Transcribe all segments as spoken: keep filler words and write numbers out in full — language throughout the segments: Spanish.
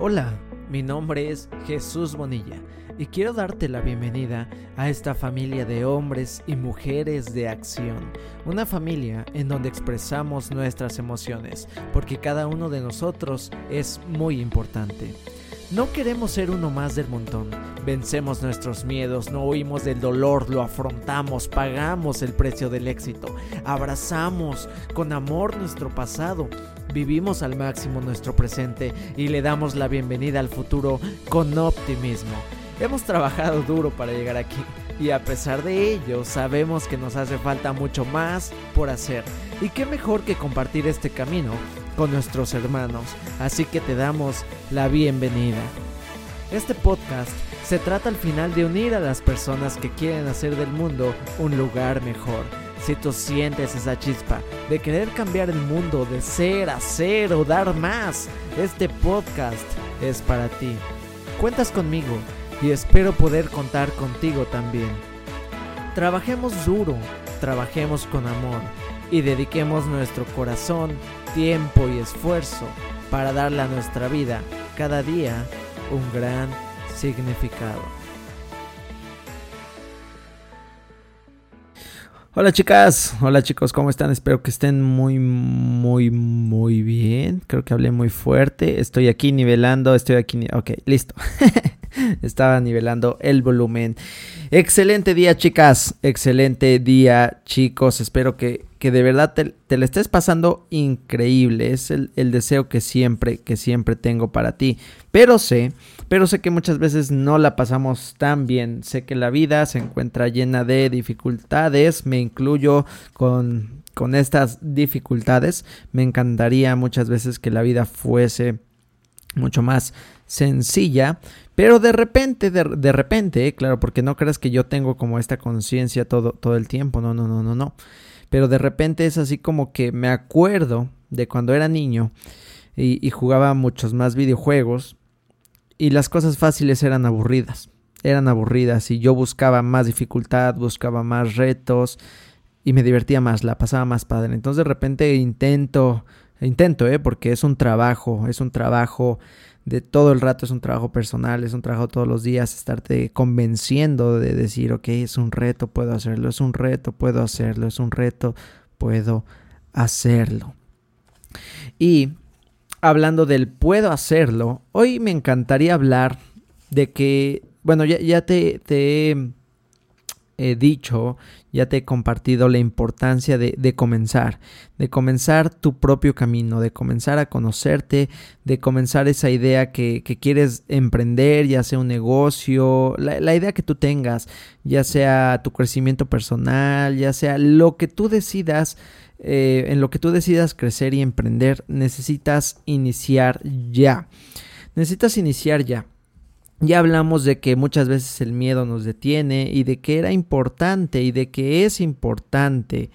Hola, mi nombre es Jesús Bonilla y quiero darte la bienvenida a esta familia de hombres y mujeres de acción, una familia en donde expresamos nuestras emociones, porque cada uno de nosotros es muy importante. No queremos ser uno más del montón, vencemos nuestros miedos, no huimos del dolor, lo afrontamos, pagamos el precio del éxito, abrazamos con amor nuestro pasado, vivimos al máximo nuestro presente y le damos la bienvenida al futuro con optimismo. Hemos trabajado duro para llegar aquí y a pesar de ello sabemos que nos hace falta mucho más por hacer y qué mejor que compartir este camino con nuestros hermanos, así que te damos la bienvenida. Este podcast se trata al final de unir a las personas que quieren hacer del mundo un lugar mejor. Si tú sientes esa chispa de querer cambiar el mundo, de ser, hacer o dar más, este podcast es para ti. Cuentas conmigo y espero poder contar contigo también. Trabajemos duro, trabajemos con amor y dediquemos nuestro corazón, tiempo y esfuerzo para darle a nuestra vida cada día un gran significado. Hola chicas, hola chicos, ¿cómo están? Espero que estén muy, muy, muy bien. Creo que hablé muy fuerte. Estoy aquí nivelando, estoy aquí... Ni- ok, listo. Estaba nivelando el volumen. Excelente día chicas, excelente día chicos. Espero que... que de verdad te, te la estés pasando increíble. Es el, el deseo que siempre, que siempre tengo para ti. Pero sé, pero sé que muchas veces no la pasamos tan bien. Sé que la vida se encuentra llena de dificultades. Me incluyo con, con estas dificultades. Me encantaría muchas veces que la vida fuese mucho más sencilla, pero de repente, de, de repente, claro, porque no creas que yo tengo como esta conciencia todo, todo el tiempo. No, no, no, no, no. Pero de repente es así como que me acuerdo de cuando era niño y, y jugaba muchos más videojuegos y las cosas fáciles eran aburridas, eran aburridas y yo buscaba más dificultad, buscaba más retos y me divertía más, la pasaba más padre. Entonces de repente intento, intento, ¿eh? Porque es un trabajo, es un trabajo de todo el rato, es un trabajo personal, es un trabajo todos los días, estarte convenciendo de decir, ok, es un reto, puedo hacerlo, es un reto, puedo hacerlo, es un reto, puedo hacerlo. Y hablando del puedo hacerlo, hoy me encantaría hablar de que, bueno, ya, ya te, te he dicho, ya te he compartido la importancia de, de comenzar, de comenzar tu propio camino, de comenzar a conocerte, de comenzar esa idea que, que quieres emprender, ya sea un negocio, la, la idea que tú tengas, ya sea tu crecimiento personal, ya sea lo que tú decidas, eh, en lo que tú decidas crecer y emprender, necesitas iniciar ya, necesitas iniciar ya. Ya hablamos de que muchas veces el miedo nos detiene y de que era importante y de que es importante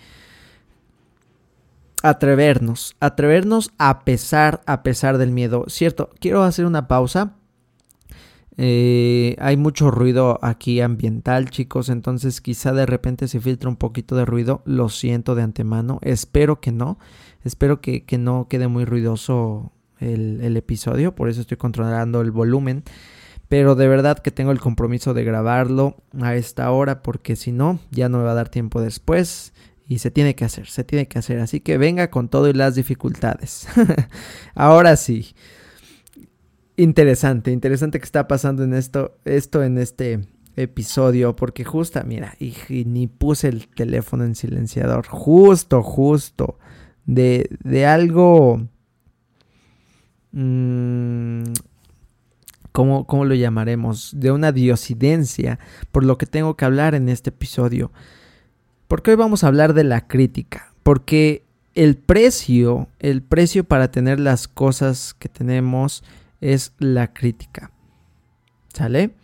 atrevernos, atrevernos a pesar, a pesar del miedo. Cierto, quiero hacer una pausa. Eh, hay mucho ruido aquí ambiental, chicos, entonces quizá de repente se filtra un poquito de ruido. Lo siento de antemano, espero que no, espero que, que no quede muy ruidoso el, el episodio, por eso estoy controlando el volumen. Pero de verdad que tengo el compromiso de grabarlo a esta hora porque si no, ya no me va a dar tiempo después y se tiene que hacer, se tiene que hacer. Así que venga con todo y las dificultades. Ahora sí, interesante, interesante que está pasando en esto, esto en este episodio porque justo, mira, y, y ni puse el teléfono en silenciador, justo, justo, de, de algo... Mmm, ¿Cómo, ¿Cómo lo llamaremos? De una diosidencia, por lo que tengo que hablar en este episodio. Porque hoy vamos a hablar de la crítica. Porque el precio, el precio para tener las cosas que tenemos es la crítica. ¿Sale?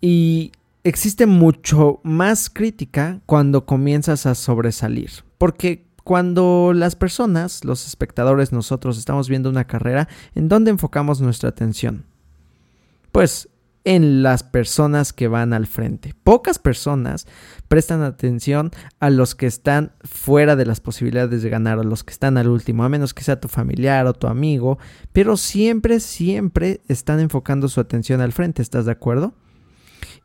Y existe mucho más crítica cuando comienzas a sobresalir. Porque... cuando las personas, los espectadores, nosotros estamos viendo una carrera, ¿en dónde enfocamos nuestra atención? Pues en las personas que van al frente. Pocas personas prestan atención a los que están fuera de las posibilidades de ganar, a los que están al último, a menos que sea tu familiar o tu amigo, pero siempre, siempre están enfocando su atención al frente, ¿estás de acuerdo?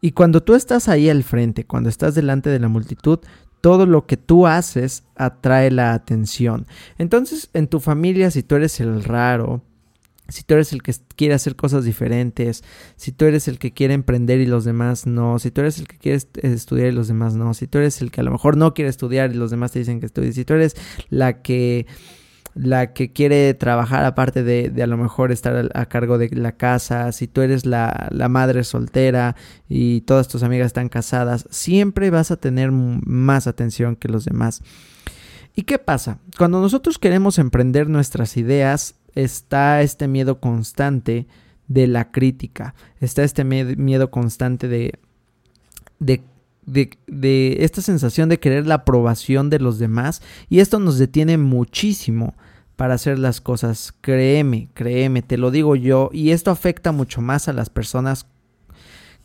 Y cuando tú estás ahí al frente, cuando estás delante de la multitud, todo lo que tú haces atrae la atención. Entonces, en tu familia, si tú eres el raro, si tú eres el que quiere hacer cosas diferentes, si tú eres el que quiere emprender y los demás no, si tú eres el que quiere estudiar y los demás no, si tú eres el que a lo mejor no quiere estudiar y los demás te dicen que estudies, si tú eres la que... la que quiere trabajar aparte de, de a lo mejor estar a, a cargo de la casa, si tú eres la, la madre soltera y todas tus amigas están casadas, siempre vas a tener más atención que los demás. ¿Y qué pasa? Cuando nosotros queremos emprender nuestras ideas, está este miedo constante de la crítica, está este miedo constante de... de De, de esta sensación de querer la aprobación de los demás, y esto nos detiene muchísimo para hacer las cosas. Créeme, créeme, te lo digo yo, y esto afecta mucho más a las personas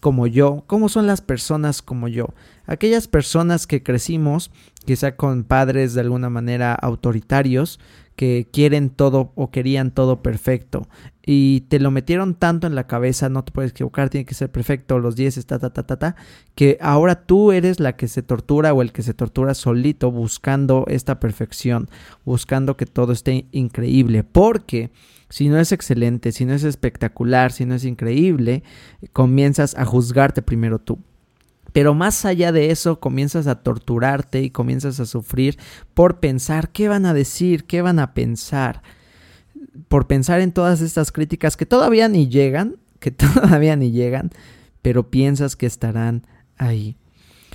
como yo. ¿Cómo son las personas como yo? Aquellas personas que crecimos quizá con padres de alguna manera autoritarios, que quieren todo o querían todo perfecto y te lo metieron tanto en la cabeza, no te puedes equivocar, tiene que ser perfecto, los diez, ta, ta, ta, ta, ta, que ahora tú eres la que se tortura o el que se tortura solito buscando esta perfección, buscando que todo esté increíble, porque si no es excelente, si no es espectacular, si no es increíble, comienzas a juzgarte primero tú. Pero más allá de eso, comienzas a torturarte y comienzas a sufrir por pensar qué van a decir, qué van a pensar, por pensar en todas estas críticas que todavía ni llegan, que todavía ni llegan, pero piensas que estarán ahí.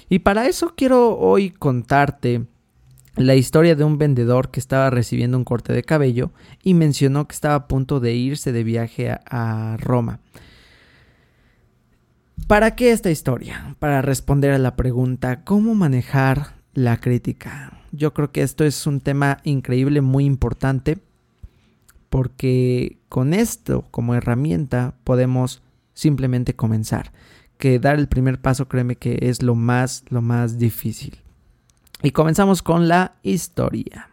Y para eso quiero hoy contarte la historia de un vendedor que estaba recibiendo un corte de cabello y mencionó que estaba a punto de irse de viaje a, a Roma. ¿Para qué esta historia? Para responder a la pregunta, ¿cómo manejar la crítica? Yo creo que esto es un tema increíble, muy importante, porque con esto como herramienta podemos simplemente comenzar. Que dar el primer paso, créeme que es lo más, lo más difícil. Y comenzamos con la historia.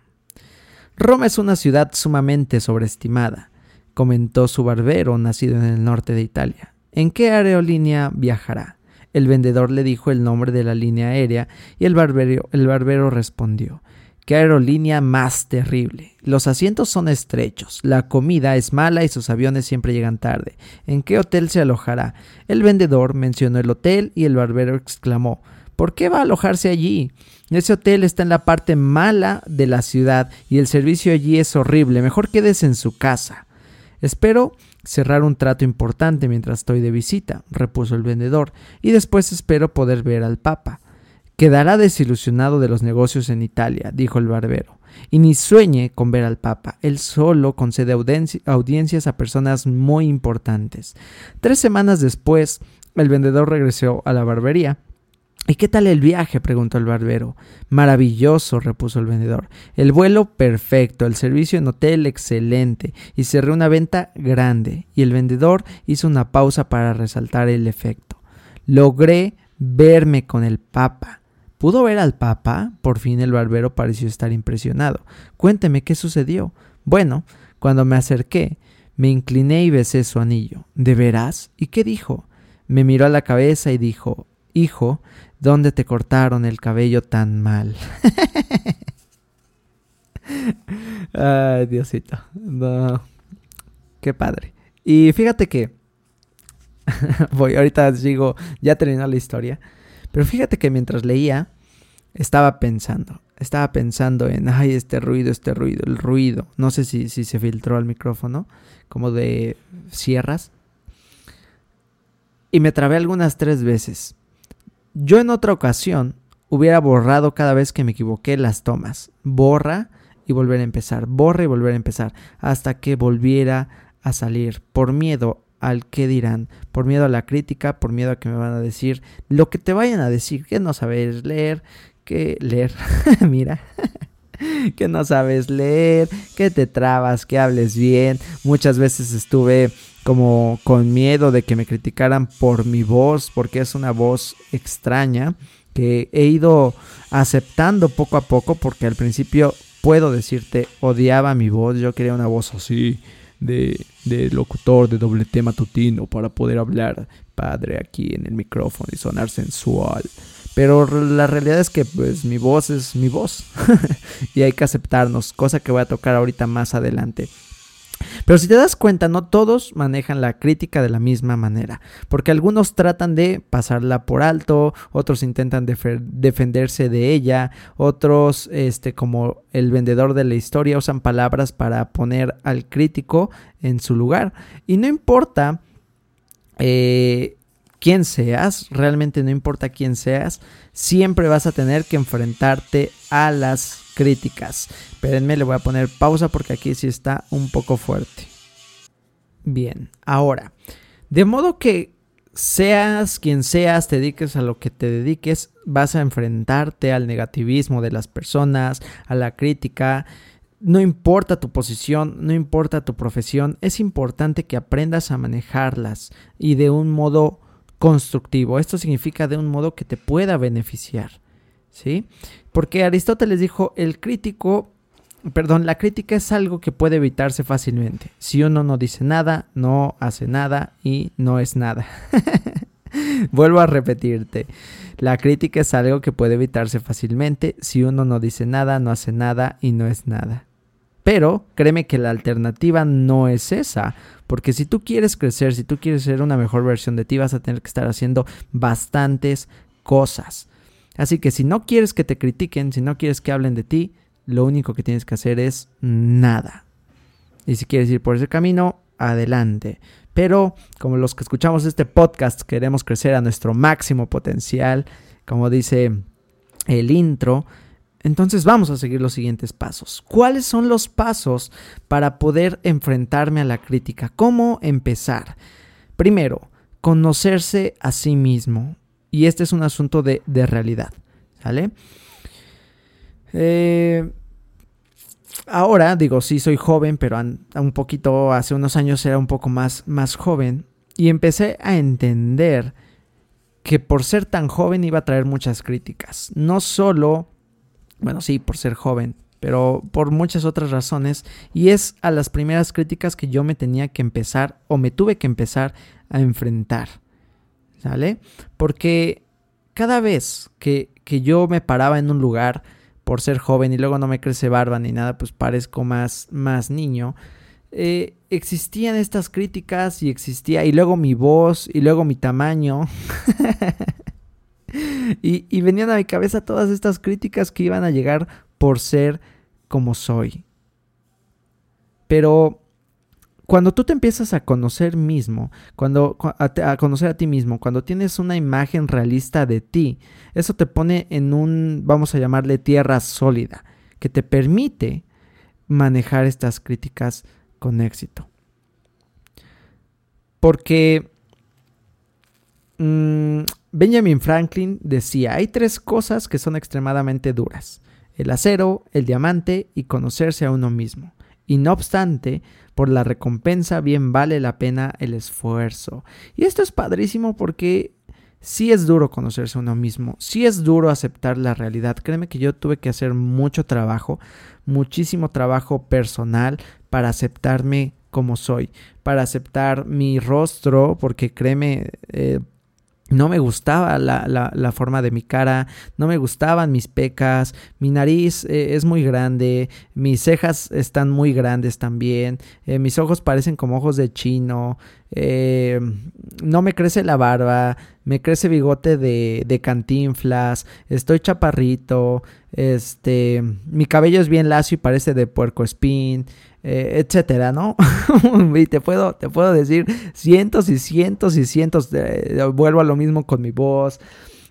Roma es una ciudad sumamente sobreestimada, comentó su barbero nacido en el norte de Italia. ¿En qué aerolínea viajará? El vendedor le dijo el nombre de la línea aérea y el barbero, el barbero respondió: ¿qué aerolínea más terrible? Los asientos son estrechos, la comida es mala y sus aviones siempre llegan tarde. ¿En qué hotel se alojará? El vendedor mencionó el hotel y el barbero exclamó: ¿por qué va a alojarse allí? Ese hotel está en la parte mala de la ciudad y el servicio allí es horrible. Mejor quédese en su casa. Espero cerrar un trato importante mientras estoy de visita, repuso el vendedor, y después espero poder ver al Papa. Quedará desilusionado de los negocios en Italia, dijo el barbero, y ni sueñe con ver al Papa. Él solo concede audien- audiencias a personas muy importantes. Tres semanas después, el vendedor regresó a la barbería. ¿Y qué tal el viaje?, preguntó el barbero. Maravilloso, repuso el vendedor. El vuelo perfecto, el servicio en hotel excelente, y cerré una venta grande. Y el vendedor hizo una pausa para resaltar el efecto. Logré verme con el Papa. ¿Pudo ver al Papa? Por fin el barbero pareció estar impresionado. Cuénteme qué sucedió. Bueno, cuando me acerqué, me incliné y besé su anillo. ¿De veras? ¿Y qué dijo? Me miró a la cabeza y dijo: hijo, ¿dónde te cortaron el cabello tan mal? Ay, Diosito. No. Qué padre. Y fíjate que... voy, ahorita digo, ya terminó la historia. Pero fíjate que mientras leía, estaba pensando. Estaba pensando en, ay, este ruido, este ruido, el ruido. No sé si, si se filtró al micrófono, como de sierras. Y me trabé algunas tres veces. Yo en otra ocasión hubiera borrado cada vez que me equivoqué las tomas. Borra y volver a empezar, borra y volver a empezar, hasta que volviera a salir. Por miedo al qué dirán, por miedo a la crítica, por miedo a que me van a decir lo que te vayan a decir, que no sabes leer, que leer, mira, que no sabes leer, que te trabas, que hables bien. Muchas veces estuve como con miedo de que me criticaran por mi voz, porque es una voz extraña que he ido aceptando poco a poco, porque al principio, puedo decirte, odiaba mi voz. Yo quería una voz así de, de locutor, de doblete matutino, para poder hablar padre aquí en el micrófono y sonar sensual. Pero la realidad es que pues mi voz es mi voz y hay que aceptarnos, cosa que voy a tocar ahorita más adelante. Pero si te das cuenta, no todos manejan la crítica de la misma manera, porque algunos tratan de pasarla por alto, otros intentan defer- defenderse de ella, otros, este, como el vendedor de la historia, usan palabras para poner al crítico en su lugar. Y no importa eh, quién seas, realmente no importa quién seas, siempre vas a tener que enfrentarte a las críticas. Espérenme, le voy a poner pausa porque aquí sí está un poco fuerte. Bien, ahora, de modo que seas quien seas, te dediques a lo que te dediques, vas a enfrentarte al negativismo de las personas, a la crítica. No importa tu posición, no importa tu profesión, es importante que aprendas a manejarlas y de un modo constructivo. Esto significa de un modo que te pueda beneficiar, ¿sí? Porque Aristóteles dijo, el crítico, perdón, la crítica es algo que puede evitarse fácilmente. Si uno no dice nada, no hace nada y no es nada. Vuelvo a repetirte, la crítica es algo que puede evitarse fácilmente. Si uno no dice nada, no hace nada y no es nada. Pero créeme que la alternativa no es esa, porque si tú quieres crecer, si tú quieres ser una mejor versión de ti, vas a tener que estar haciendo bastantes cosas. Así que si no quieres que te critiquen, si no quieres que hablen de ti, lo único que tienes que hacer es nada. Y si quieres ir por ese camino, adelante. Pero como los que escuchamos este podcast queremos crecer a nuestro máximo potencial, como dice el intro, entonces vamos a seguir los siguientes pasos. ¿Cuáles son los pasos para poder enfrentarme a la crítica? ¿Cómo empezar? Primero, conocerse a sí mismo. Y este es un asunto de, de realidad, ¿sale? Eh, ahora, digo, sí soy joven, pero an, un poquito, hace unos años era un poco más, más joven. Y empecé a entender que por ser tan joven iba a traer muchas críticas. No solo, bueno, sí, por ser joven, pero por muchas otras razones. Y es a las primeras críticas que yo me tenía que empezar, o me tuve que empezar a enfrentar. ¿Sale? Porque cada vez que, que yo me paraba en un lugar por ser joven y luego no me crece barba ni nada, pues parezco más, más niño, eh, existían estas críticas y existía, y luego mi voz, y luego mi tamaño, y, y venían a mi cabeza todas estas críticas que iban a llegar por ser como soy. Pero cuando tú te empiezas a conocer mismo, cuando a, a conocer a ti mismo, cuando tienes una imagen realista de ti, eso te pone en un, vamos a llamarle, tierra sólida, que te permite manejar estas críticas con éxito. Porque mmm, Benjamin Franklin decía, hay tres cosas que son extremadamente duras: el acero, el diamante y conocerse a uno mismo. Y no obstante, por la recompensa bien vale la pena el esfuerzo. Y esto es padrísimo porque sí es duro conocerse a uno mismo, sí es duro aceptar la realidad. Créeme que yo tuve que hacer mucho trabajo, muchísimo trabajo personal para aceptarme como soy, para aceptar mi rostro, porque créeme, eh, no me gustaba la, la, la forma de mi cara, no me gustaban mis pecas, mi nariz eh, es muy grande, mis cejas están muy grandes también, eh, mis ojos parecen como ojos de chino, eh, no me crece la barba, me crece bigote de, de Cantinflas, estoy chaparrito, este, mi cabello es bien lacio y parece de puercoespín, Eh, etcétera, ¿no? Y te puedo, te puedo decir cientos y cientos y cientos, de, vuelvo a lo mismo con mi voz,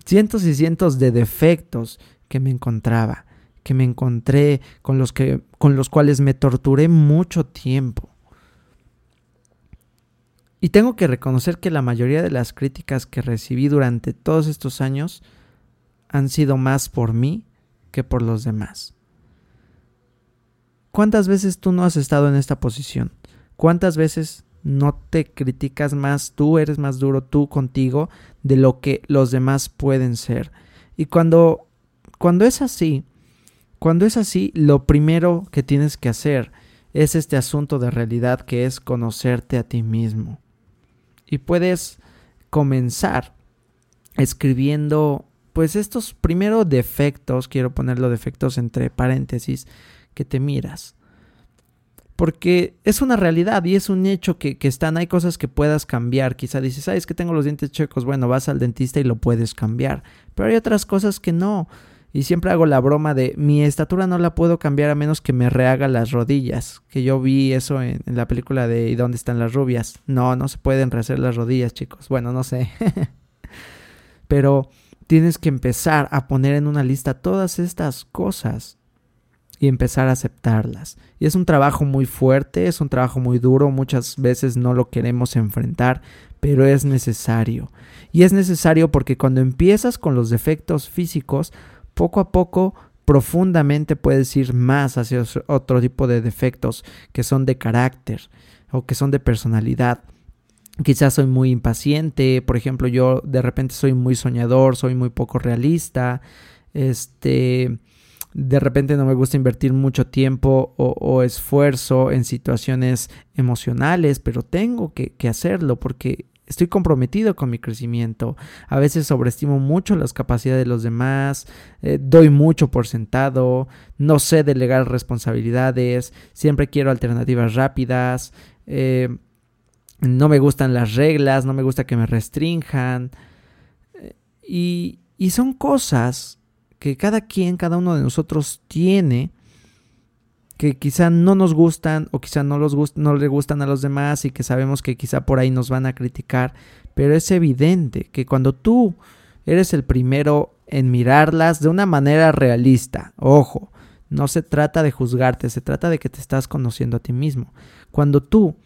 cientos y cientos de defectos que me encontraba, que me encontré, con los, que, con los cuales me torturé mucho tiempo. Y tengo que reconocer que la mayoría de las críticas que recibí durante todos estos años han sido más por mí que por los demás. ¿Cuántas veces tú no has estado en esta posición? ¿Cuántas veces no te criticas más? Tú eres más duro tú contigo de lo que los demás pueden ser. Y cuando, cuando es así, cuando es así, lo primero que tienes que hacer es este asunto de realidad que es conocerte a ti mismo. Y puedes comenzar escribiendo pues estos primero defectos, quiero ponerlo defectos entre paréntesis, que te miras. Porque es una realidad y es un hecho que, que están, hay cosas que puedas cambiar. Quizá dices, ah, es que tengo los dientes chuecos. Bueno, vas al dentista y lo puedes cambiar. Pero hay otras cosas que no. Y siempre hago la broma de, mi estatura no la puedo cambiar a menos que me rehaga las rodillas. Que yo vi eso en, en la película de ¿Y dónde están las rubias? No, no se pueden rehacer las rodillas, chicos. Bueno, no sé. Pero tienes que empezar a poner en una lista todas estas cosas. Y empezar a aceptarlas. Y es un trabajo muy fuerte, es un trabajo muy duro, muchas veces no lo queremos enfrentar, pero es necesario. Y es necesario porque cuando empiezas con los defectos físicos, poco a poco, profundamente puedes ir más hacia otro tipo de defectos que son de carácter o que son de personalidad. Quizás soy muy impaciente, por ejemplo, yo de repente soy muy soñador, soy muy poco realista, este... de repente no me gusta invertir mucho tiempo o, o esfuerzo en situaciones emocionales, pero tengo que, que hacerlo porque estoy comprometido con mi crecimiento. A veces sobreestimo mucho las capacidades de los demás, eh, doy mucho por sentado, no sé delegar responsabilidades, siempre quiero alternativas rápidas, eh, no me gustan las reglas, no me gusta que me restrinjan. Eh, y, y son cosas que cada quien, cada uno de nosotros tiene, que quizá no nos gustan o quizá no, los gust- no le gustan a los demás y que sabemos que quizá por ahí nos van a criticar, pero es evidente que cuando tú eres el primero en mirarlas de una manera realista, ojo, no se trata de juzgarte, se trata de que te estás conociendo a ti mismo. Cuando tú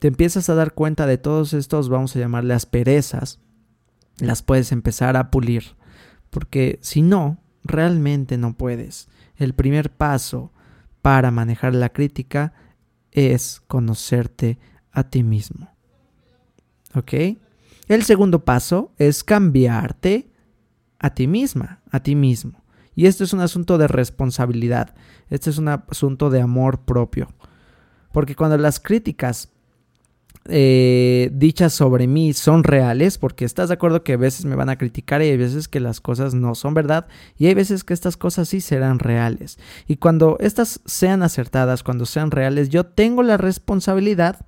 te empiezas a dar cuenta de todos estos, vamos a llamarle asperezas, las puedes empezar a pulir, porque si no, realmente no puedes. El primer paso para manejar la crítica es conocerte a ti mismo. ¿Ok? El segundo paso es cambiarte a ti misma, a ti mismo. Y esto es un asunto de responsabilidad. Este es un asunto de amor propio. Porque cuando las críticas Eh, dichas sobre mí son reales, porque estás de acuerdo que a veces me van a criticar y hay veces que las cosas no son verdad y hay veces que estas cosas sí serán reales, y cuando estas sean acertadas, cuando sean reales, yo tengo la responsabilidad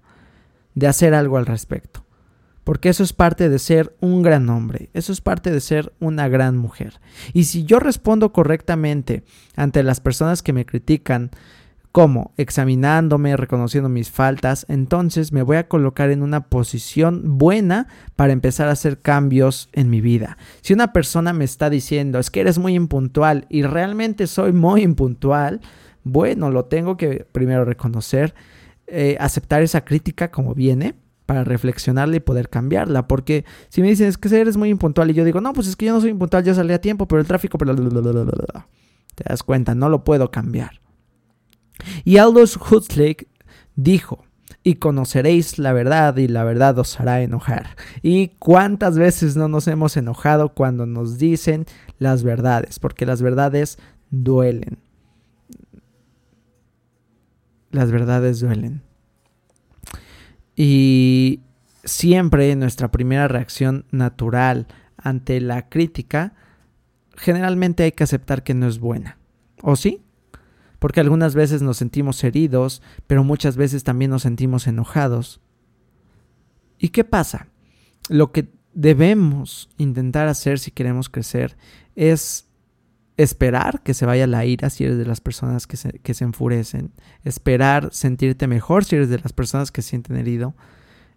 de hacer algo al respecto, porque eso es parte de ser un gran hombre, eso es parte de ser una gran mujer. Y si yo respondo correctamente ante las personas que me critican, ¿cómo? Examinándome, reconociendo mis faltas, entonces me voy a colocar en una posición buena para empezar a hacer cambios en mi vida. Si una persona me está diciendo, es que eres muy impuntual, y realmente soy muy impuntual, bueno, lo tengo que primero reconocer, eh, aceptar esa crítica como viene, para reflexionarla y poder cambiarla. Porque si me dicen, es que eres muy impuntual, y yo digo, no, pues es que yo no soy impuntual, yo salí a tiempo, pero el tráfico, pero te das cuenta, no lo puedo cambiar. Y Aldous Huxley dijo, y conoceréis la verdad y la verdad os hará enojar. ¿Y cuántas veces no nos hemos enojado cuando nos dicen las verdades? Porque las verdades duelen. Las verdades duelen. Y siempre nuestra primera reacción natural ante la crítica, generalmente hay que aceptar que no es buena. ¿O sí? Porque algunas veces nos sentimos heridos, pero muchas veces también nos sentimos enojados. ¿Y qué pasa? Lo que debemos intentar hacer si queremos crecer es esperar que se vaya la ira si eres de las personas que se, que se enfurecen. Esperar sentirte mejor si eres de las personas que se sienten herido.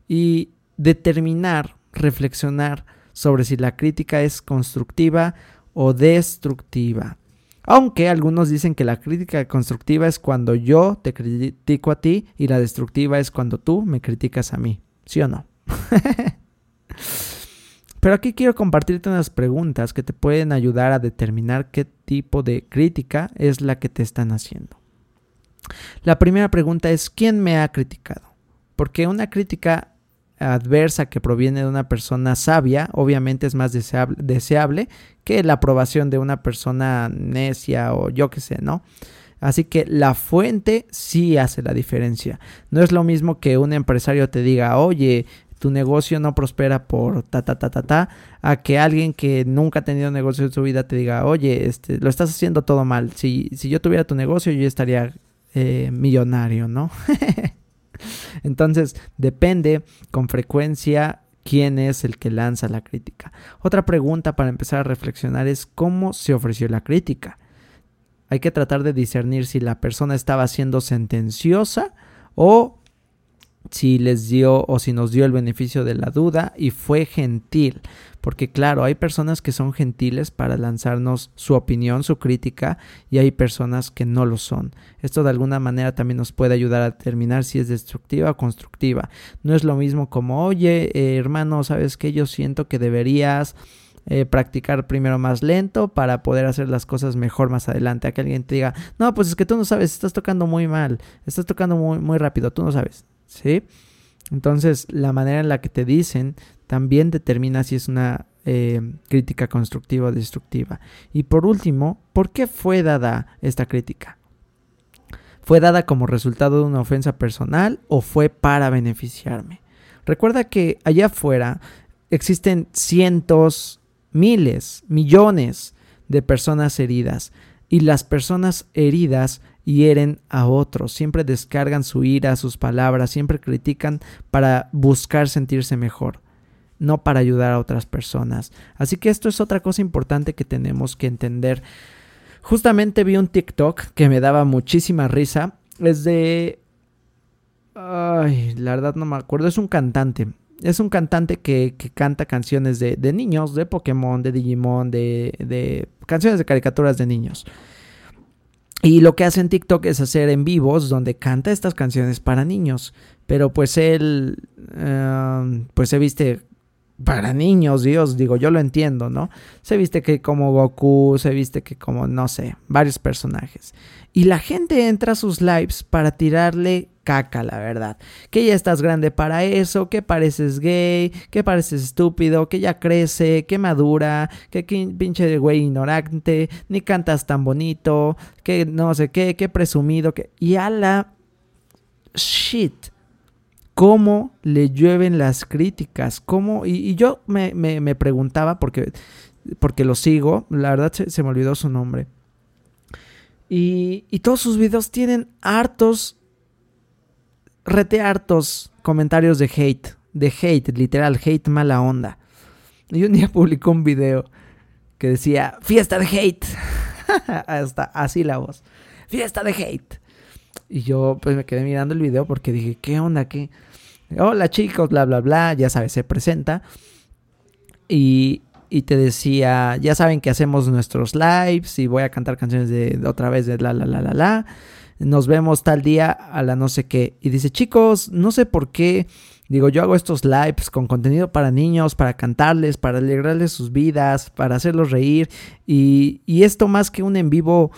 Y determinar, reflexionar sobre si la crítica es constructiva o destructiva. Aunque algunos dicen que la crítica constructiva es cuando yo te critico a ti y la destructiva es cuando tú me criticas a mí. ¿Sí o no? Pero aquí quiero compartirte unas preguntas que te pueden ayudar a determinar qué tipo de crítica es la que te están haciendo. La primera pregunta es: ¿quién me ha criticado? Porque una crítica adversa que proviene de una persona sabia obviamente es más deseable, deseable que la aprobación de una persona necia o yo qué sé, ¿no? Así que la fuente sí hace la diferencia. No es lo mismo que un empresario te diga: oye, tu negocio no prospera por ta ta ta ta ta, a que alguien que nunca ha tenido negocio en su vida te diga: oye, este, lo estás haciendo todo mal. Si, si yo tuviera tu negocio yo estaría eh, millonario, ¿no? Entonces depende con frecuencia quién es el que lanza la crítica. Otra pregunta para empezar a reflexionar es: ¿cómo se ofreció la crítica? Hay que tratar de discernir si la persona estaba siendo sentenciosa o si les dio o si nos dio el beneficio de la duda y fue gentil. Porque claro, hay personas que son gentiles para lanzarnos su opinión, su crítica, y hay personas que no lo son. Esto de alguna manera también nos puede ayudar a determinar si es destructiva o constructiva. No es lo mismo como: oye, eh, hermano, ¿sabes qué? Yo siento que deberías eh, practicar primero más lento para poder hacer las cosas mejor más adelante. A que alguien te diga: no, pues es que tú no sabes, estás tocando muy mal, estás tocando muy, muy rápido, tú no sabes. ¿Sí? Entonces la manera en la que te dicen también determina si es una eh, crítica constructiva o destructiva. Y por último, ¿por qué fue dada esta crítica? ¿Fue dada como resultado de una ofensa personal o fue para beneficiarme? Recuerda que allá afuera existen cientos, miles, millones de personas heridas, y las personas heridas hieren a otros, siempre descargan su ira, sus palabras, siempre critican para buscar sentirse mejor, no para ayudar a otras personas. Así que esto es otra cosa importante que tenemos que entender. Justamente vi un TikTok que me daba muchísima risa. Es de... Ay, la verdad no me acuerdo. Es un cantante. Es un cantante que, que canta canciones de, de niños, de Pokémon, de Digimon, de, de canciones de caricaturas de niños. Y lo que hace en TikTok es hacer en vivos donde canta estas canciones para niños. Pero pues él, eh, pues se viste para niños, Dios, digo, yo lo entiendo, ¿no? Se viste que como Goku, se viste que como, no sé, varios personajes. Y la gente entra a sus lives para tirarle caca, la verdad. Que ya estás grande para eso, que pareces gay, que pareces estúpido, que ya crece, que madura, que pinche güey ignorante, ni cantas tan bonito, que no sé qué, que presumido, que... Y a la shit, cómo le llueven las críticas, cómo... Y, y yo me, me, me preguntaba, porque, porque lo sigo, la verdad se, se me olvidó su nombre. Y, y todos sus videos tienen hartos... rete hartos comentarios de hate, de hate, literal, hate mala onda. Y un día publicó un video que decía: fiesta de hate. Hasta así la voz, fiesta de hate. Y yo pues me quedé mirando el video porque dije: ¿qué onda? ¿Qué? Hola chicos, bla, bla, bla, ya sabes, se presenta. Y... Y te decía: ya saben que hacemos nuestros lives y voy a cantar canciones de, de otra vez de la, la, la, la, la. Nos vemos tal día a la no sé qué. Y dice: chicos, no sé por qué. Digo, yo hago estos lives con contenido para niños, para cantarles, para alegrarles sus vidas, para hacerlos reír. Y, y esto más que un en vivo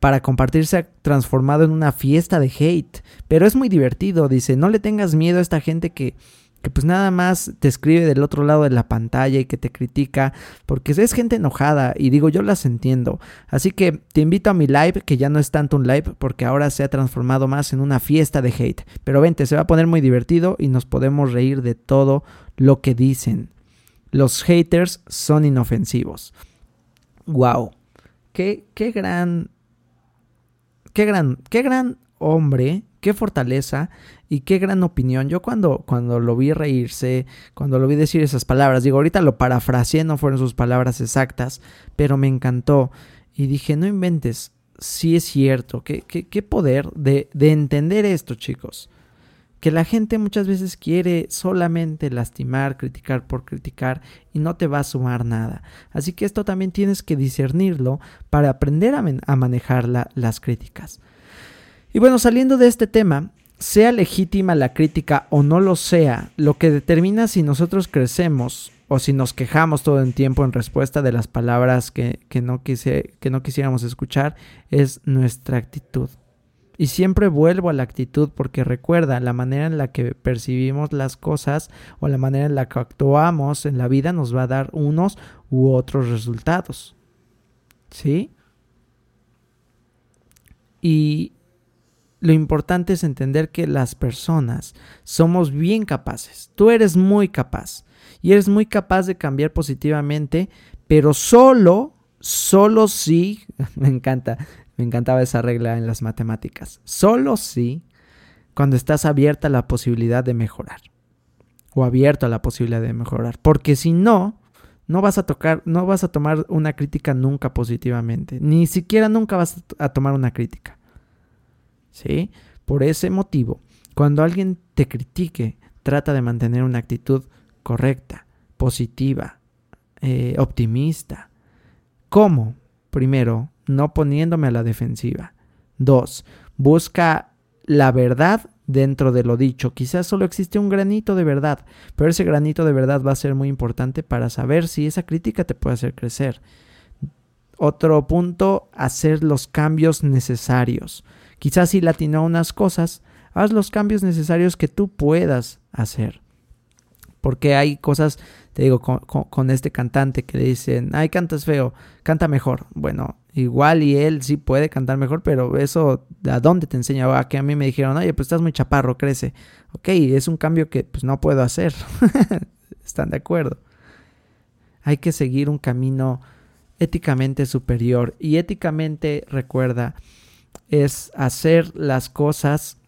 para compartir se ha transformado en una fiesta de hate. Pero es muy divertido. Dice: no le tengas miedo a esta gente que... que pues nada más te escribe del otro lado de la pantalla y que te critica, porque es gente enojada, y digo, yo las entiendo. Así que te invito a mi live, que ya no es tanto un live, porque ahora se ha transformado más en una fiesta de hate. Pero vente, se va a poner muy divertido y nos podemos reír de todo lo que dicen. Los haters son inofensivos. Wow, qué, qué gran, qué gran, qué gran hombre, qué fortaleza y qué gran opinión. Yo cuando, cuando lo vi reírse, cuando lo vi decir esas palabras, digo, ahorita lo parafraseé, no fueron sus palabras exactas, pero me encantó. Y dije, no inventes, sí es cierto, qué, qué, qué poder de, de entender esto, chicos. Que la gente muchas veces quiere solamente lastimar, criticar por criticar, y no te va a sumar nada. Así que esto también tienes que discernirlo para aprender a, men- a manejar la, las críticas. Y bueno, saliendo de este tema, sea legítima la crítica o no lo sea, lo que determina si nosotros crecemos o si nos quejamos todo el tiempo en respuesta de las palabras que, que, no, quise, que no quisiéramos escuchar es nuestra actitud. Y siempre vuelvo a la actitud porque recuerda, la manera en la que percibimos las cosas o la manera en la que actuamos en la vida nos va a dar unos u otros resultados. ¿Sí? Y lo importante es entender que las personas somos bien capaces. Tú eres muy capaz y eres muy capaz de cambiar positivamente, pero solo, solo si, me encanta... Me encantaba esa regla en las matemáticas. Solo sí, cuando estás abierta a la posibilidad de mejorar. O abierto a la posibilidad de mejorar. Porque si no, no vas a tocar, no vas a tomar una crítica nunca positivamente. Ni siquiera nunca vas a tomar una crítica. ¿Sí? Por ese motivo, cuando alguien te critique, trata de mantener una actitud correcta, positiva, eh, optimista. ¿Cómo? Primero, no poniéndome a la defensiva. Dos, busca la verdad dentro de lo dicho. Quizás solo existe un granito de verdad, pero ese granito de verdad va a ser muy importante para saber si esa crítica te puede hacer crecer. Otro punto, hacer los cambios necesarios. Quizás si le atinó unas cosas, haz los cambios necesarios que tú puedas hacer. Porque hay cosas, te digo, con, con, con este cantante que le dicen, ay, cantas feo, canta mejor. Bueno, igual y él sí puede cantar mejor, pero eso, ¿a dónde te enseña? A que a mí me dijeron, oye, pues estás muy chaparro, crece. Ok, es un cambio que pues no puedo hacer. ¿Están de acuerdo? Hay que seguir un camino éticamente superior. Y éticamente, recuerda, es hacer las cosas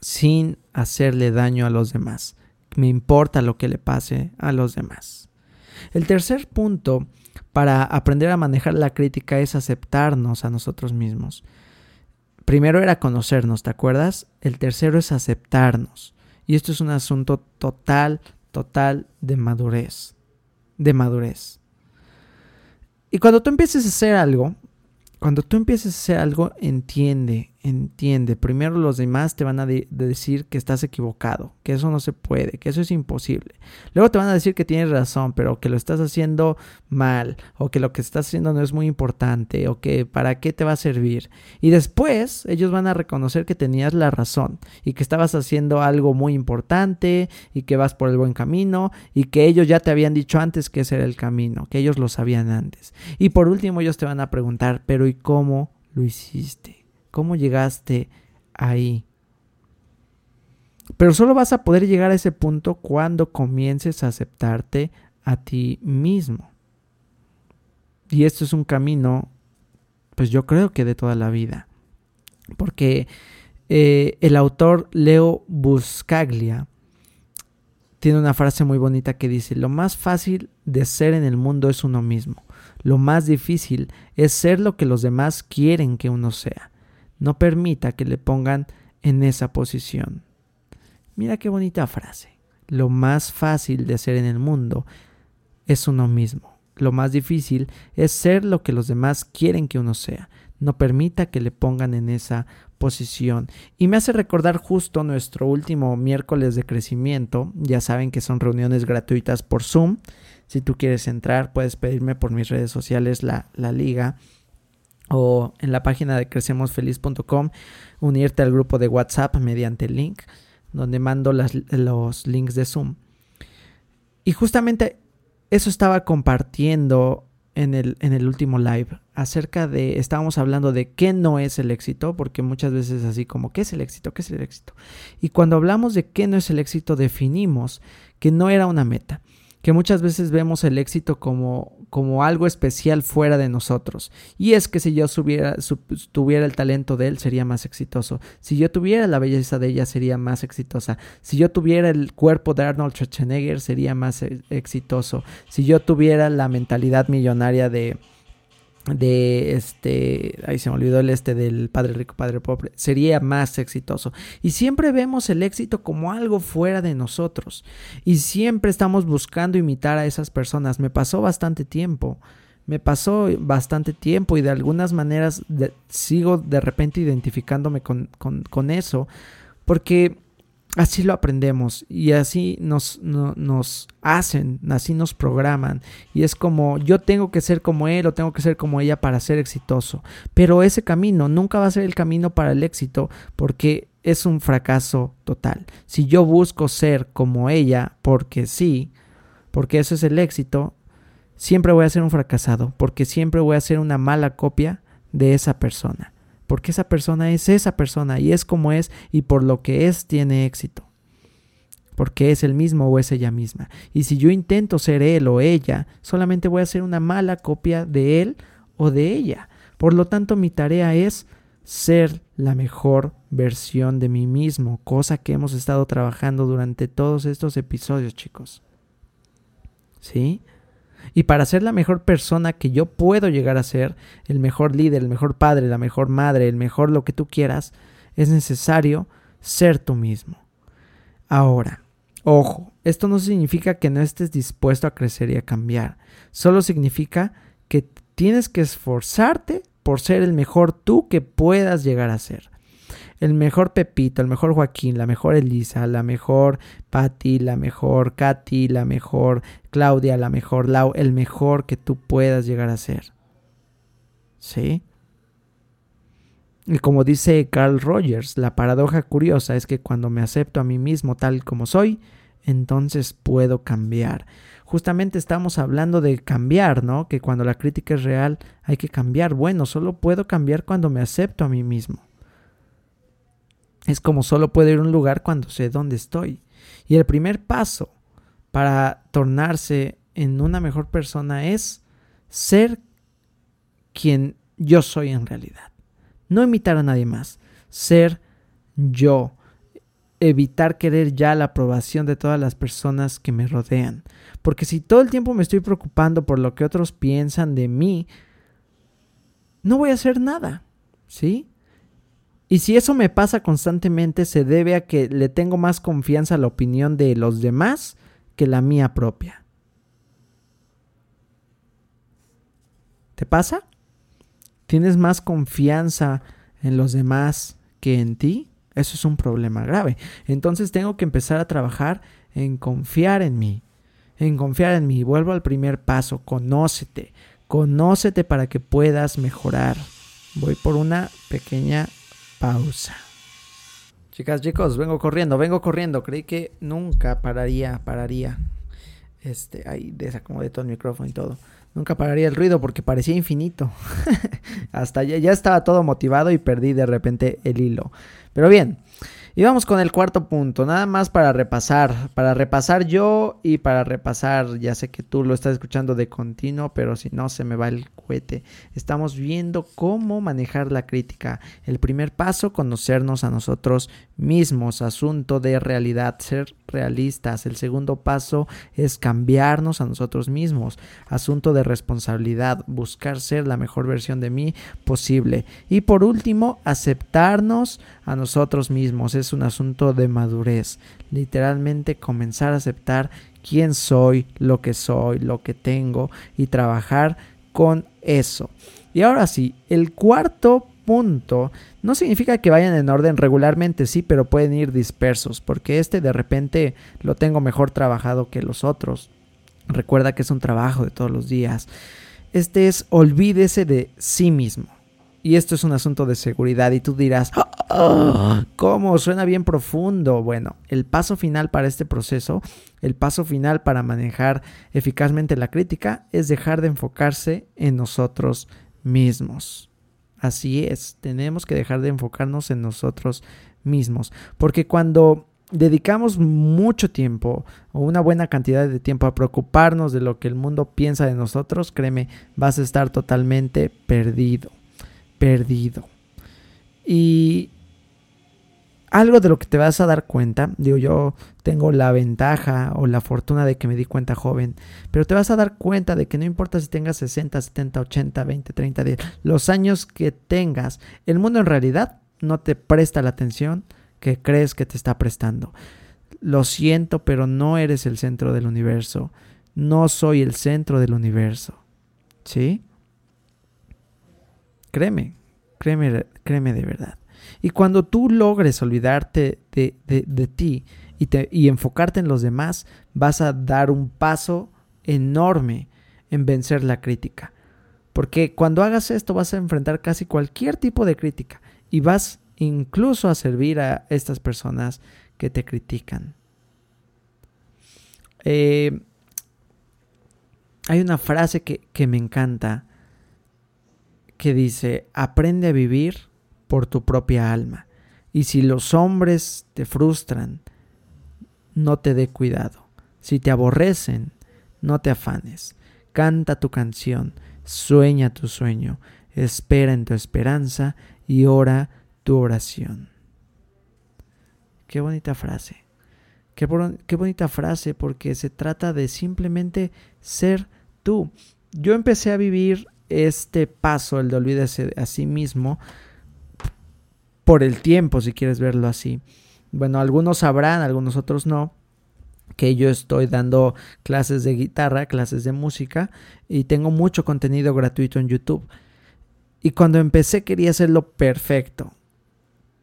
sin hacerle daño a los demás. Me importa lo que le pase a los demás. El tercer punto para aprender a manejar la crítica es aceptarnos a nosotros mismos. Primero era conocernos, ¿te acuerdas? El tercero es aceptarnos. Y esto es un asunto total, total de madurez. De madurez. Y cuando tú empieces a hacer algo, cuando tú empieces a hacer algo, entiende, entiende. Primero los demás te van a de- decir que estás equivocado, que eso no se puede, que eso es imposible. Luego te van a decir que tienes razón, pero que lo estás haciendo mal, o que lo que estás haciendo no es muy importante, o que para qué te va a servir. Y después ellos van a reconocer que tenías la razón y que estabas haciendo algo muy importante y que vas por el buen camino y que ellos ya te habían dicho antes que ese era el camino, que ellos lo sabían antes. Y por último ellos te van a preguntar, pero ¿y cómo lo hiciste? ¿Cómo llegaste ahí? Pero solo vas a poder llegar a ese punto cuando comiences a aceptarte a ti mismo. Y esto es un camino, pues yo creo que de toda la vida. Porque eh, el autor Leo Buscaglia tiene una frase muy bonita que dice, lo más fácil de ser en el mundo es uno mismo. Lo más difícil es ser lo que los demás quieren que uno sea. No permita que le pongan en esa posición. Mira qué bonita frase. Lo más fácil de ser en el mundo es uno mismo. Lo más difícil es ser lo que los demás quieren que uno sea. No permita que le pongan en esa posición. Y me hace recordar justo nuestro último miércoles de crecimiento. Ya saben que son reuniones gratuitas por Zoom. Si tú quieres entrar, puedes pedirme por mis redes sociales la, la liga o en la página de crecemos feliz punto com, unirte al grupo de WhatsApp mediante el link donde mando las, los links de Zoom. Y justamente eso estaba compartiendo en el, en el último live acerca de, estábamos hablando de qué no es el éxito, porque muchas veces así como, ¿qué es el éxito? ¿Qué es el éxito? Y cuando hablamos de qué no es el éxito, definimos que no era una meta. Que muchas veces vemos el éxito como, como algo especial fuera de nosotros. Y es que si yo subiera, sub, tuviera el talento de él, sería más exitoso. Si yo tuviera la belleza de ella, sería más exitosa. Si yo tuviera el cuerpo de Arnold Schwarzenegger, sería más e- exitoso. Si yo tuviera la mentalidad millonaria de... de este, ahí se me olvidó el este del padre rico, padre pobre, sería más exitoso. Y siempre vemos el éxito como algo fuera de nosotros. Y siempre estamos buscando imitar a esas personas. Me pasó bastante tiempo, me pasó bastante tiempo y de algunas maneras de, sigo de repente identificándome con, con, con eso. Porque Así lo aprendemos y así nos, no, nos hacen, así nos programan. Y es como yo tengo que ser como él o tengo que ser como ella para ser exitoso. Pero ese camino nunca va a ser el camino para el éxito porque es un fracaso total. Si yo busco ser como ella porque sí, porque eso es el éxito, siempre voy a ser un fracasado porque siempre voy a ser una mala copia de esa persona. Porque esa persona es esa persona y es como es y por lo que es tiene éxito. Porque es el mismo o es ella misma. Y si yo intento ser él o ella, solamente voy a ser una mala copia de él o de ella. Por lo tanto, mi tarea es ser la mejor versión de mí mismo, cosa que hemos estado trabajando durante todos estos episodios, chicos. ¿Sí? Y para ser la mejor persona que yo puedo llegar a ser, el mejor líder, el mejor padre, la mejor madre, el mejor lo que tú quieras, es necesario ser tú mismo. Ahora, ojo, esto no significa que no estés dispuesto a crecer y a cambiar. Solo significa que tienes que esforzarte por ser el mejor tú que puedas llegar a ser. El mejor Pepito, el mejor Joaquín, la mejor Elisa, la mejor Patti, la mejor Katy, la mejor Claudia, la mejor Lau, el mejor que tú puedas llegar a ser. ¿Sí? Y como dice Carl Rogers, la paradoja curiosa es que cuando me acepto a mí mismo tal como soy, entonces puedo cambiar. Justamente estamos hablando de cambiar, ¿no? Que cuando la crítica es real hay que cambiar. Bueno, solo puedo cambiar cuando me acepto a mí mismo. Es como solo puedo ir a un lugar cuando sé dónde estoy. Y el primer paso para tornarse en una mejor persona es ser quien yo soy en realidad. No imitar a nadie más. Ser yo. Evitar querer ya la aprobación de todas las personas que me rodean. Porque si todo el tiempo me estoy preocupando por lo que otros piensan de mí, no voy a hacer nada, ¿sí? Y si eso me pasa constantemente, se debe a que le tengo más confianza a la opinión de los demás que la mía propia. ¿Te pasa? ¿Tienes más confianza en los demás que en ti? Eso es un problema grave. Entonces tengo que empezar a trabajar en confiar en mí. En confiar en mí. Vuelvo al primer paso. Conócete. Conócete para que puedas mejorar. Voy por una pequeña pausa. Chicas, chicos, vengo corriendo, vengo corriendo. Creí que nunca pararía, pararía. Este, ahí desacomodé todo el micrófono y todo. Nunca pararía el ruido porque parecía infinito. Hasta ya, ya estaba todo motivado y perdí de repente el hilo. Pero bien, y vamos con el cuarto punto. Nada más para repasar, para repasar yo y para repasar. Ya sé que tú lo estás escuchando de continuo, pero si no se me va el cohete. Estamos viendo cómo manejar la crítica. El primer paso, conocernos a nosotros mismos. Asunto de realidad, ser realistas. El segundo paso es cambiarnos a nosotros mismos. Asunto de responsabilidad, buscar ser la mejor versión de mí posible. Y por último, aceptarnos a nosotros mismos. Es un asunto de madurez, literalmente comenzar a aceptar quién soy, lo que soy, lo que tengo y trabajar con eso. Y ahora sí, el cuarto punto no significa que vayan en orden regularmente, sí, pero pueden ir dispersos porque este de repente lo tengo mejor trabajado que los otros. Recuerda que es un trabajo de todos los días. Este es olvídese de sí mismo. Y esto es un asunto de seguridad y tú dirás, ¡oh, oh! ¿Cómo? Suena bien profundo. Bueno, el paso final para este proceso, el paso final para manejar eficazmente la crítica es dejar de enfocarse en nosotros mismos. Así es, tenemos que dejar de enfocarnos en nosotros mismos. Porque cuando dedicamos mucho tiempo o una buena cantidad de tiempo a preocuparnos de lo que el mundo piensa de nosotros, créeme, vas a estar totalmente perdido. Perdido. Y algo de lo que te vas a dar cuenta, digo yo tengo la ventaja o la fortuna de que me di cuenta joven, pero te vas a dar cuenta de que no importa si tengas sesenta, setenta, ochenta, veinte, treinta, diez, los años que tengas, el mundo en realidad no te presta la atención que crees que te está prestando. Lo siento, pero no eres el centro del universo. No soy el centro del universo. ¿Sí? Créeme, créeme, créeme de verdad. Y cuando tú logres olvidarte de, de, de ti y, te, y enfocarte en los demás, vas a dar un paso enorme en vencer la crítica. Porque cuando hagas esto vas a enfrentar casi cualquier tipo de crítica y vas incluso a servir a estas personas que te critican. Eh, hay una frase que, que me encanta que dice: aprende a vivir por tu propia alma, y si los hombres te frustran, no te dé cuidado. Si te aborrecen, no te afanes. Canta tu canción, sueña tu sueño, espera en tu esperanza y ora tu oración. Qué bonita frase. Qué, bon- qué bonita frase, porque se trata de simplemente ser tú. Yo empecé a vivir este paso, el de olvídese a sí mismo, por el tiempo, si quieres verlo así. Bueno, algunos sabrán, algunos otros no, que yo estoy dando clases de guitarra, clases de música, y tengo mucho contenido gratuito en YouTube. Y cuando empecé quería hacerlo perfecto.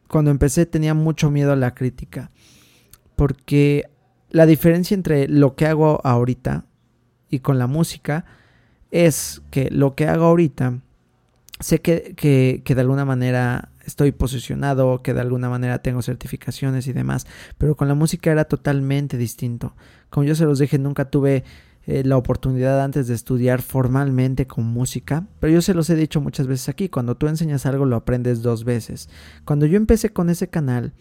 Cuando empecé tenía mucho miedo a la crítica, porque la diferencia entre lo que hago ahorita y con la música es que lo que hago ahorita sé que, que, que de alguna manera estoy posicionado, que de alguna manera tengo certificaciones y demás, pero con la música era totalmente distinto. Como yo se los dije, nunca tuve eh, la oportunidad antes de estudiar formalmente con música, pero yo se los he dicho muchas veces aquí: cuando tú enseñas algo lo aprendes dos veces. Cuando yo empecé con ese canal,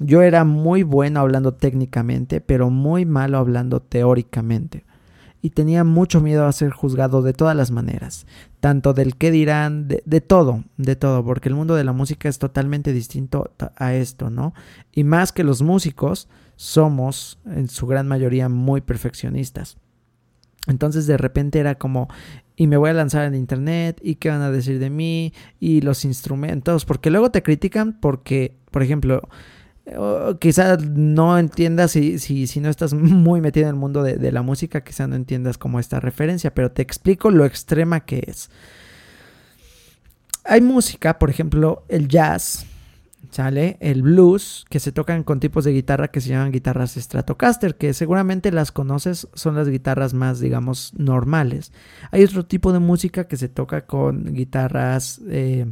yo era muy bueno hablando técnicamente, pero muy malo hablando teóricamente. Y tenía mucho miedo a ser juzgado de todas las maneras, tanto del qué dirán, de, de todo, de todo, porque el mundo de la música es totalmente distinto a esto, ¿no? Y más que los músicos, somos en su gran mayoría muy perfeccionistas. Entonces de repente era como, y me voy a lanzar en internet, y qué van a decir de mí, y los instrumentos, porque luego te critican porque, por ejemplo, quizás no entiendas, si, si, si no estás muy metido en el mundo de, de la música, quizás no entiendas como esta referencia, pero te explico lo extrema que es. Hay música, por ejemplo, el jazz, ¿sale? El blues, que se tocan con tipos de guitarra que se llaman guitarras Stratocaster, que seguramente las conoces, son las guitarras más, digamos, normales. Hay otro tipo de música que se toca con guitarras Eh,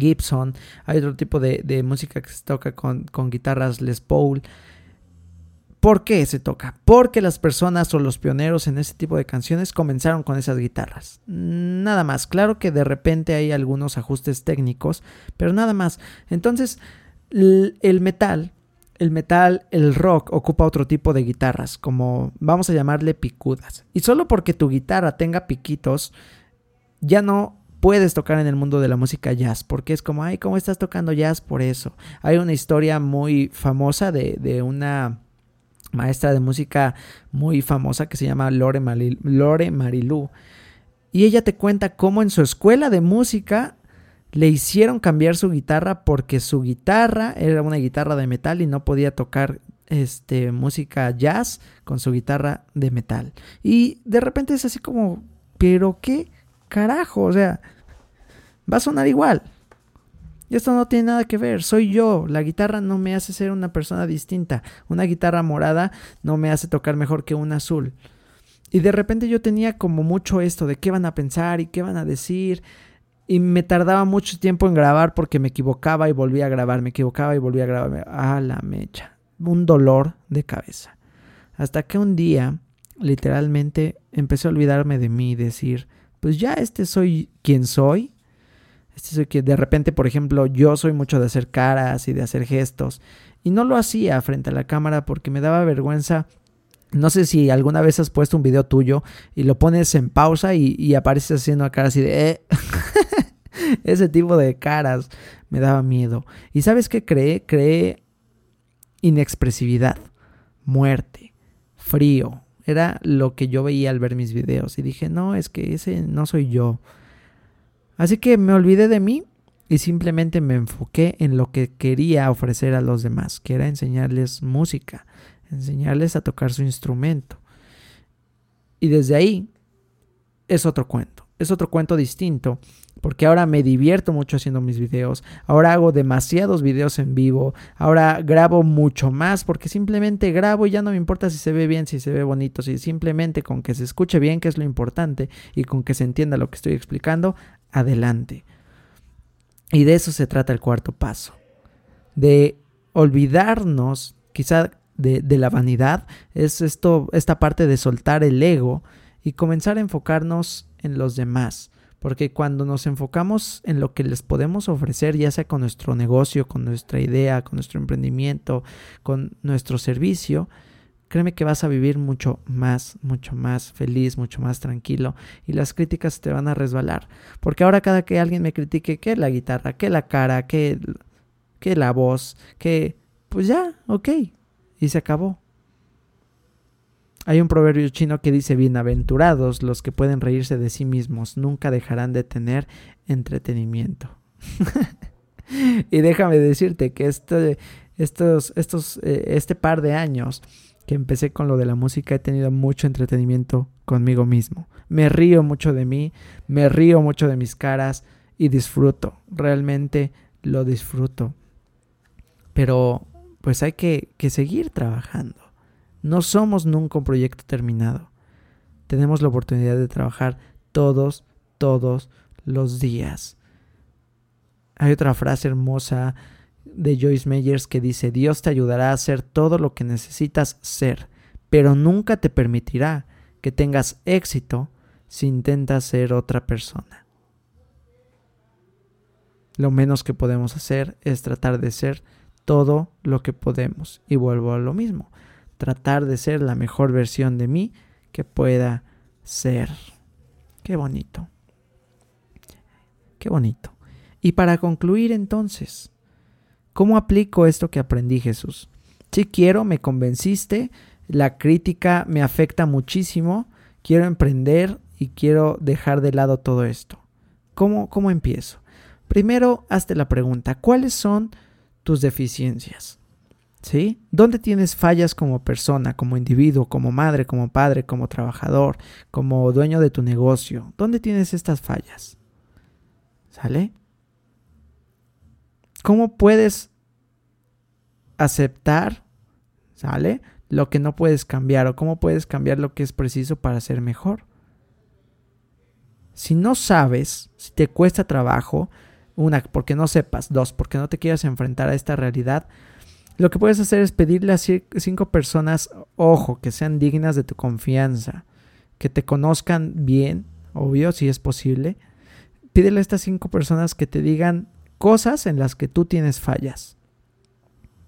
Gibson, hay otro tipo de, de música que se toca con, con guitarras Les Paul. ¿Por qué se toca? Porque las personas o los pioneros en ese tipo de canciones comenzaron con esas guitarras. Nada más. Claro que de repente hay algunos ajustes técnicos, pero nada más. Entonces, el metal, el metal, el rock ocupa otro tipo de guitarras, como vamos a llamarle picudas. Y solo porque tu guitarra tenga piquitos, ya no puedes tocar en el mundo de la música jazz, porque es como, ay, ¿cómo estás tocando jazz por eso? Hay una historia muy famosa de, de una maestra de música muy famosa que se llama Lore Marilú, Lore Marilú, y ella te cuenta cómo en su escuela de música le hicieron cambiar su guitarra porque su guitarra era una guitarra de metal y no podía tocar este, música jazz con su guitarra de metal. Y de repente es así como, ¿pero qué? Carajo, o sea, va a sonar igual. Y esto no tiene nada que ver, soy yo. La guitarra no me hace ser una persona distinta. Una guitarra morada no me hace tocar mejor que una azul. Y de repente yo tenía como mucho esto de qué van a pensar y qué van a decir. Y me tardaba mucho tiempo en grabar porque me equivocaba y volvía a grabar, me equivocaba y volvía a grabar. ¡Ah, la mecha! Un dolor de cabeza. Hasta que un día, literalmente, empecé a olvidarme de mí y decir, pues ya este soy quien soy. Este soy quien, de repente, por ejemplo, yo soy mucho de hacer caras y de hacer gestos. Y no lo hacía frente a la cámara porque me daba vergüenza. No sé si alguna vez has puesto un video tuyo y lo pones en pausa y, y apareces haciendo caras así de Eh. Ese tipo de caras me daba miedo. ¿Y sabes qué creé? Creé inexpresividad, muerte, frío. Era lo que yo veía al ver mis videos. Y dije, no, es que ese no soy yo. Así que me olvidé de mí y simplemente me enfoqué en lo que quería ofrecer a los demás, que era enseñarles música, enseñarles a tocar su instrumento. Y desde ahí es otro cuento. es otro cuento distinto, porque ahora me divierto mucho haciendo mis videos, ahora hago demasiados videos en vivo, ahora grabo mucho más porque simplemente grabo y ya no me importa si se ve bien, si se ve bonito, si simplemente con que se escuche bien, que es lo importante, y con que se entienda lo que estoy explicando, adelante. Y de eso se trata el cuarto paso, de olvidarnos quizá de, de la vanidad, es esto, esta parte de soltar el ego y comenzar a enfocarnos en los demás. Porque cuando nos enfocamos en lo que les podemos ofrecer, ya sea con nuestro negocio, con nuestra idea, con nuestro emprendimiento, con nuestro servicio, créeme que vas a vivir mucho más, mucho más feliz, mucho más tranquilo, y las críticas te van a resbalar. Porque ahora cada que alguien me critique, que la guitarra, que la cara, que, que la voz, que pues ya, ok, y se acabó. Hay un proverbio chino que dice: bienaventurados los que pueden reírse de sí mismos, nunca dejarán de tener entretenimiento. Y déjame decirte que este, estos, estos, este par de años que empecé con lo de la música he tenido mucho entretenimiento conmigo mismo. Me río mucho de mí, me río mucho de mis caras y disfruto, realmente lo disfruto. Pero pues hay que, que seguir trabajando. No somos nunca un proyecto terminado. Tenemos la oportunidad de trabajar todos, todos los días. Hay otra frase hermosa de Joyce Meyers que dice: Dios te ayudará a hacer todo lo que necesitas ser, pero nunca te permitirá que tengas éxito si intentas ser otra persona. Lo menos que podemos hacer es tratar de ser todo lo que podemos. Y vuelvo a lo mismo. Tratar de ser la mejor versión de mí que pueda ser. Qué bonito. Qué bonito. Y para concluir entonces, ¿cómo aplico esto que aprendí, Jesús? Si quiero, me convenciste, la crítica me afecta muchísimo, quiero emprender y quiero dejar de lado todo esto. ¿Cómo, cómo empiezo? Primero, hazte la pregunta, ¿cuáles son tus deficiencias? ¿Sí? ¿Dónde tienes fallas como persona, como individuo, como madre, como padre, como trabajador, como dueño de tu negocio? ¿Dónde tienes estas fallas? ¿Sale? ¿Cómo puedes aceptar, ¿sale? Lo que no puedes cambiar, o cómo puedes cambiar lo que es preciso para ser mejor? Si no sabes, si te cuesta trabajo, una, porque no sepas, dos, porque no te quieras enfrentar a esta realidad, lo que puedes hacer es pedirle a cinco personas, ojo, que sean dignas de tu confianza, que te conozcan bien, obvio, si es posible. Pídele a estas cinco personas que te digan cosas en las que tú tienes fallas.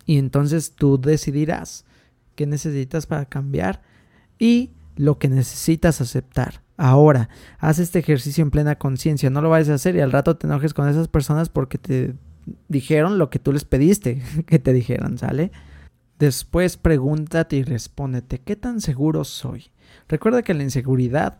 Y entonces tú decidirás qué necesitas para cambiar y lo que necesitas aceptar. Ahora, haz este ejercicio en plena conciencia, no lo vayas a hacer y al rato te enojes con esas personas porque te dijeron lo que tú les pediste que te dijeran, ¿sale? Después pregúntate y respóndete, ¿qué tan seguro soy? Recuerda que la inseguridad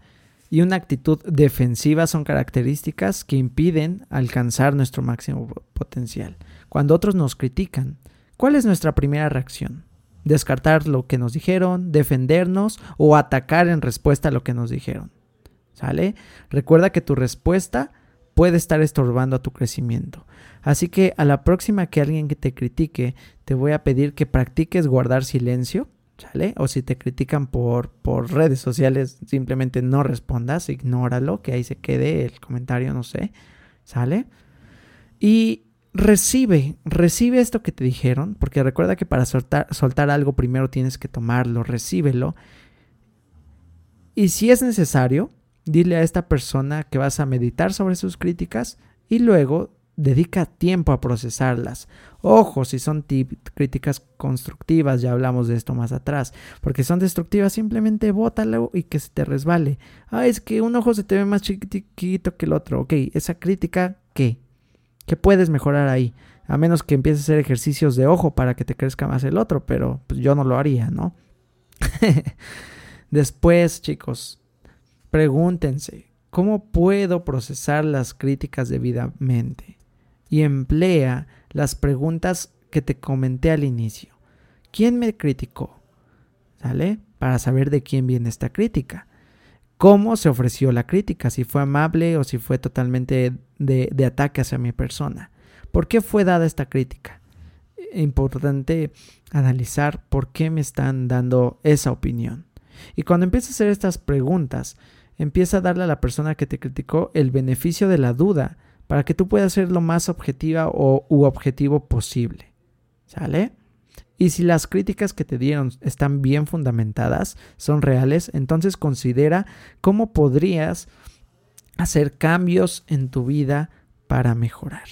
y una actitud defensiva son características que impiden alcanzar nuestro máximo potencial. Cuando otros nos critican, ¿cuál es nuestra primera reacción? ¿Descartar lo que nos dijeron, defendernos o atacar en respuesta a lo que nos dijeron? ¿Sale? Recuerda que tu respuesta puede estar estorbando a tu crecimiento. Así que a la próxima que alguien que te critique, te voy a pedir que practiques guardar silencio, ¿sale? O si te critican por, por redes sociales, simplemente no respondas, ignóralo, que ahí se quede el comentario, no sé, ¿sale? Y recibe, recibe esto que te dijeron, porque recuerda que para soltar, soltar algo primero tienes que tomarlo, recíbelo. Y si es necesario, dile a esta persona que vas a meditar sobre sus críticas y luego dedica tiempo a procesarlas. Ojo, si son t- críticas constructivas, ya hablamos de esto más atrás, porque son destructivas, simplemente bótalo y que se te resbale. Ah, es que un ojo se te ve más chiquitito que el otro. Ok, esa crítica, ¿qué? ¿Qué puedes mejorar ahí? A menos que empieces a hacer ejercicios de ojo para que te crezca más el otro, pero pues, yo no lo haría, ¿no? Después, chicos, pregúntense, ¿cómo puedo procesar las críticas debidamente? Y emplea las preguntas que te comenté al inicio. ¿Quién me criticó? ¿Sale? Para saber de quién viene esta crítica. cómo se ofreció la crítica, si fue amable o si fue totalmente de, de ataque hacia mi persona. ¿Por qué fue dada esta crítica? Importante analizar por qué me están dando esa opinión. Y cuando empiezas a hacer estas preguntas, empieza a darle a la persona que te criticó el beneficio de la duda para que tú puedas ser lo más objetiva o u objetivo posible. ¿Sale? Y si las críticas que te dieron están bien fundamentadas, son reales, entonces considera cómo podrías hacer cambios en tu vida para mejorar.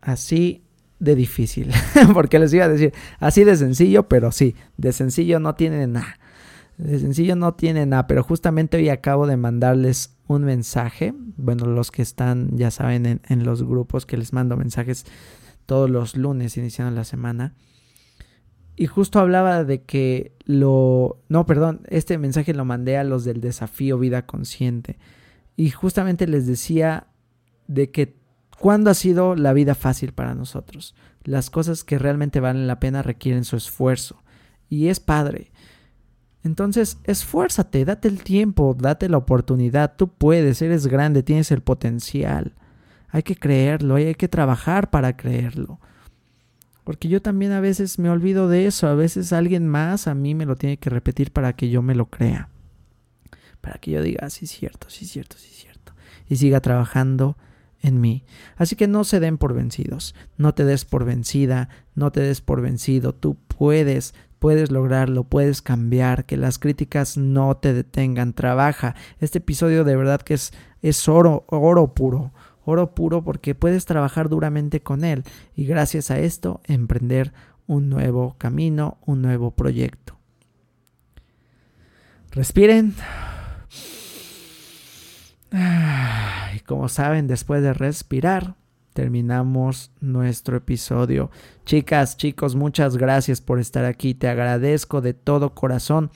Así de difícil, porque les iba a decir, así de sencillo, pero sí, de sencillo no tiene nada. De sencillo no tiene nada, pero justamente hoy acabo de mandarles un mensaje. Bueno, los que están, ya saben, en, en los grupos que les mando mensajes todos los lunes iniciando la semana. Y justo hablaba de que lo... No, perdón, este mensaje lo mandé a los del desafío vida consciente. Y justamente les decía de que ¿cuándo ha sido la vida fácil para nosotros? Las cosas que realmente valen la pena requieren su esfuerzo. Y es padre. Entonces, esfuérzate, date el tiempo, date la oportunidad, tú puedes, eres grande, tienes el potencial. Hay que creerlo, hay que trabajar para creerlo. Porque yo también a veces me olvido de eso, a veces alguien más a mí me lo tiene que repetir para que yo me lo crea. Para que yo diga, sí es cierto, sí es cierto, sí es cierto. Y siga trabajando en mí. Así que no se den por vencidos, no te des por vencida, no te des por vencido, tú puedes... Puedes lograrlo, puedes cambiar, que las críticas no te detengan, trabaja. Este episodio de verdad que es, es oro, oro puro, oro puro porque puedes trabajar duramente con él y gracias a esto emprender un nuevo camino, un nuevo proyecto. Respiren. Y como saben, después de respirar, terminamos nuestro episodio. Chicas, chicos, muchas gracias por estar aquí. Te agradezco de todo corazón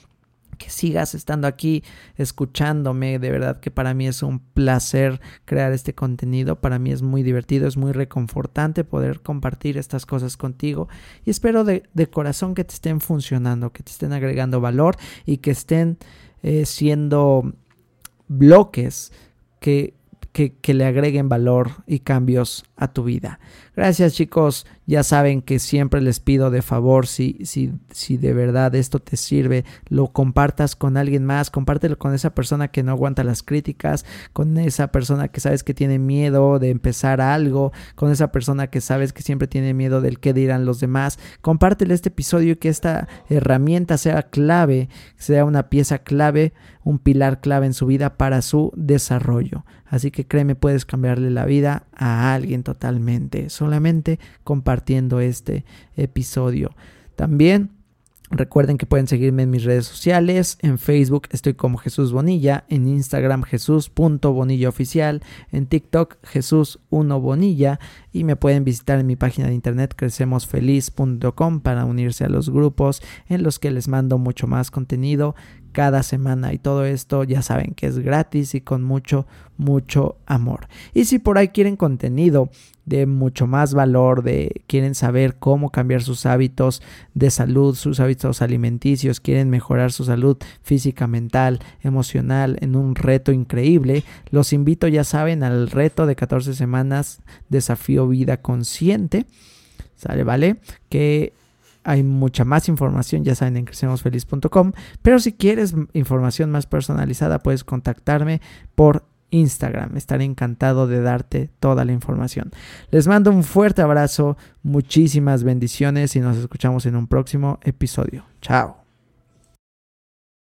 que sigas estando aquí escuchándome. De verdad que para mí es un placer crear este contenido. Para mí es muy divertido, es muy reconfortante poder compartir estas cosas contigo. Y espero de, de corazón que te estén funcionando, que te estén agregando valor y que estén eh, siendo bloques que... Que, que le agreguen valor y cambios a tu vida. Gracias, chicos. Ya saben que siempre les pido de favor, si, si, si de verdad esto te sirve, lo compartas con alguien más. Compártelo con esa persona que no aguanta las críticas, con esa persona que sabes que tiene miedo de empezar algo, con esa persona que sabes que siempre tiene miedo del qué dirán los demás. Compártele este episodio y que esta herramienta sea clave, sea una pieza clave, un pilar clave en su vida para su desarrollo. Así que créeme, puedes cambiarle la vida a alguien totalmente, solamente compartiendo este episodio. También recuerden que pueden seguirme en mis redes sociales. En Facebook estoy como Jesús Bonilla, en Instagram Jesús punto Bonilla oficial, en TikTok Jesús uno Bonilla y me pueden visitar en mi página de internet crecemos feliz punto com para unirse a los grupos en los que les mando mucho más contenido cada semana y todo esto ya saben que es gratis y con mucho, mucho amor. Y si por ahí quieren contenido de mucho más valor, de quieren saber cómo cambiar sus hábitos de salud, sus hábitos alimenticios, quieren mejorar su salud física, mental, emocional en un reto increíble, los invito ya saben al reto de catorce semanas Desafío Vida Consciente, ¿sale? ¿Vale? Que... Hay mucha más información, ya saben, en crecemos feliz punto com. Pero si quieres información más personalizada, puedes contactarme por Instagram. Estaré encantado de darte toda la información. Les mando un fuerte abrazo, muchísimas bendiciones y nos escuchamos en un próximo episodio. Chao.